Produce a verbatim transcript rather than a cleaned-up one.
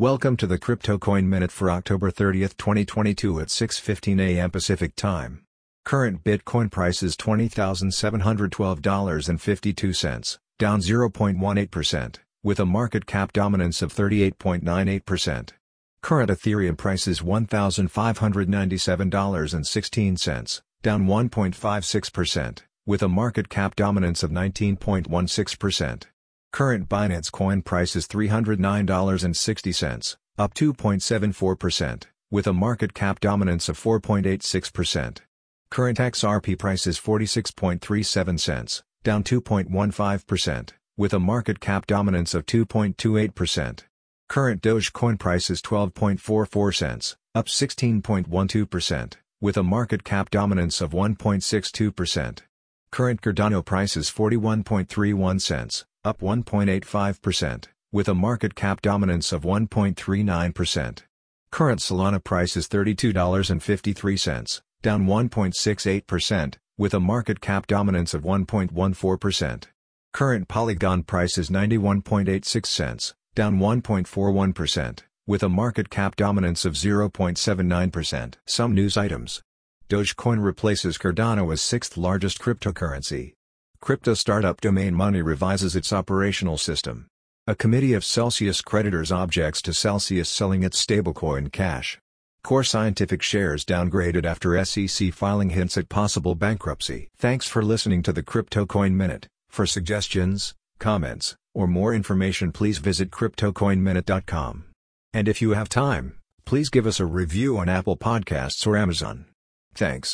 Welcome to the CryptoCoin Minute for October thirtieth, twenty twenty-two at six fifteen a m Pacific Time. Current Bitcoin price is twenty thousand seven hundred twelve dollars and fifty-two cents, down zero point one eight percent, with a market cap dominance of thirty-eight point nine eight percent. Current Ethereum price is one thousand five hundred ninety-seven dollars and sixteen cents, down one point five six percent, with a market cap dominance of nineteen point one six percent. Current Binance Coin price is three hundred nine dollars and sixty cents, up two point seven four percent, with a market cap dominance of four point eight six percent. Current X R P price is forty-six point three seven cents, down two point one five percent, with a market cap dominance of two point two eight percent. Current Dogecoin price is twelve point four four cents, up sixteen point one two percent, with a market cap dominance of one point six two percent. Current Cardano price is forty-one point three one cents, up one point eight five percent, with a market cap dominance of one point three nine percent. Current Solana price is thirty-two dollars and fifty-three cents, down one point six eight percent, with a market cap dominance of one point one four percent. Current Polygon price is ninety-one point eight six cents, down one point four one percent, with a market cap dominance of zero point seven nine percent. Some news items. Dogecoin replaces Cardano as sixth largest cryptocurrency. Crypto startup Domain Money revises its operational system. A committee of Celsius creditors objects to Celsius selling its stablecoin Cash. Core Scientific shares downgraded after S E C filing hints at possible bankruptcy. Thanks for listening to the CryptoCoin Minute. For suggestions, comments, or more information, please visit Crypto Coin Minute dot com. And if you have time, please give us a review on Apple Podcasts or Amazon. Thanks.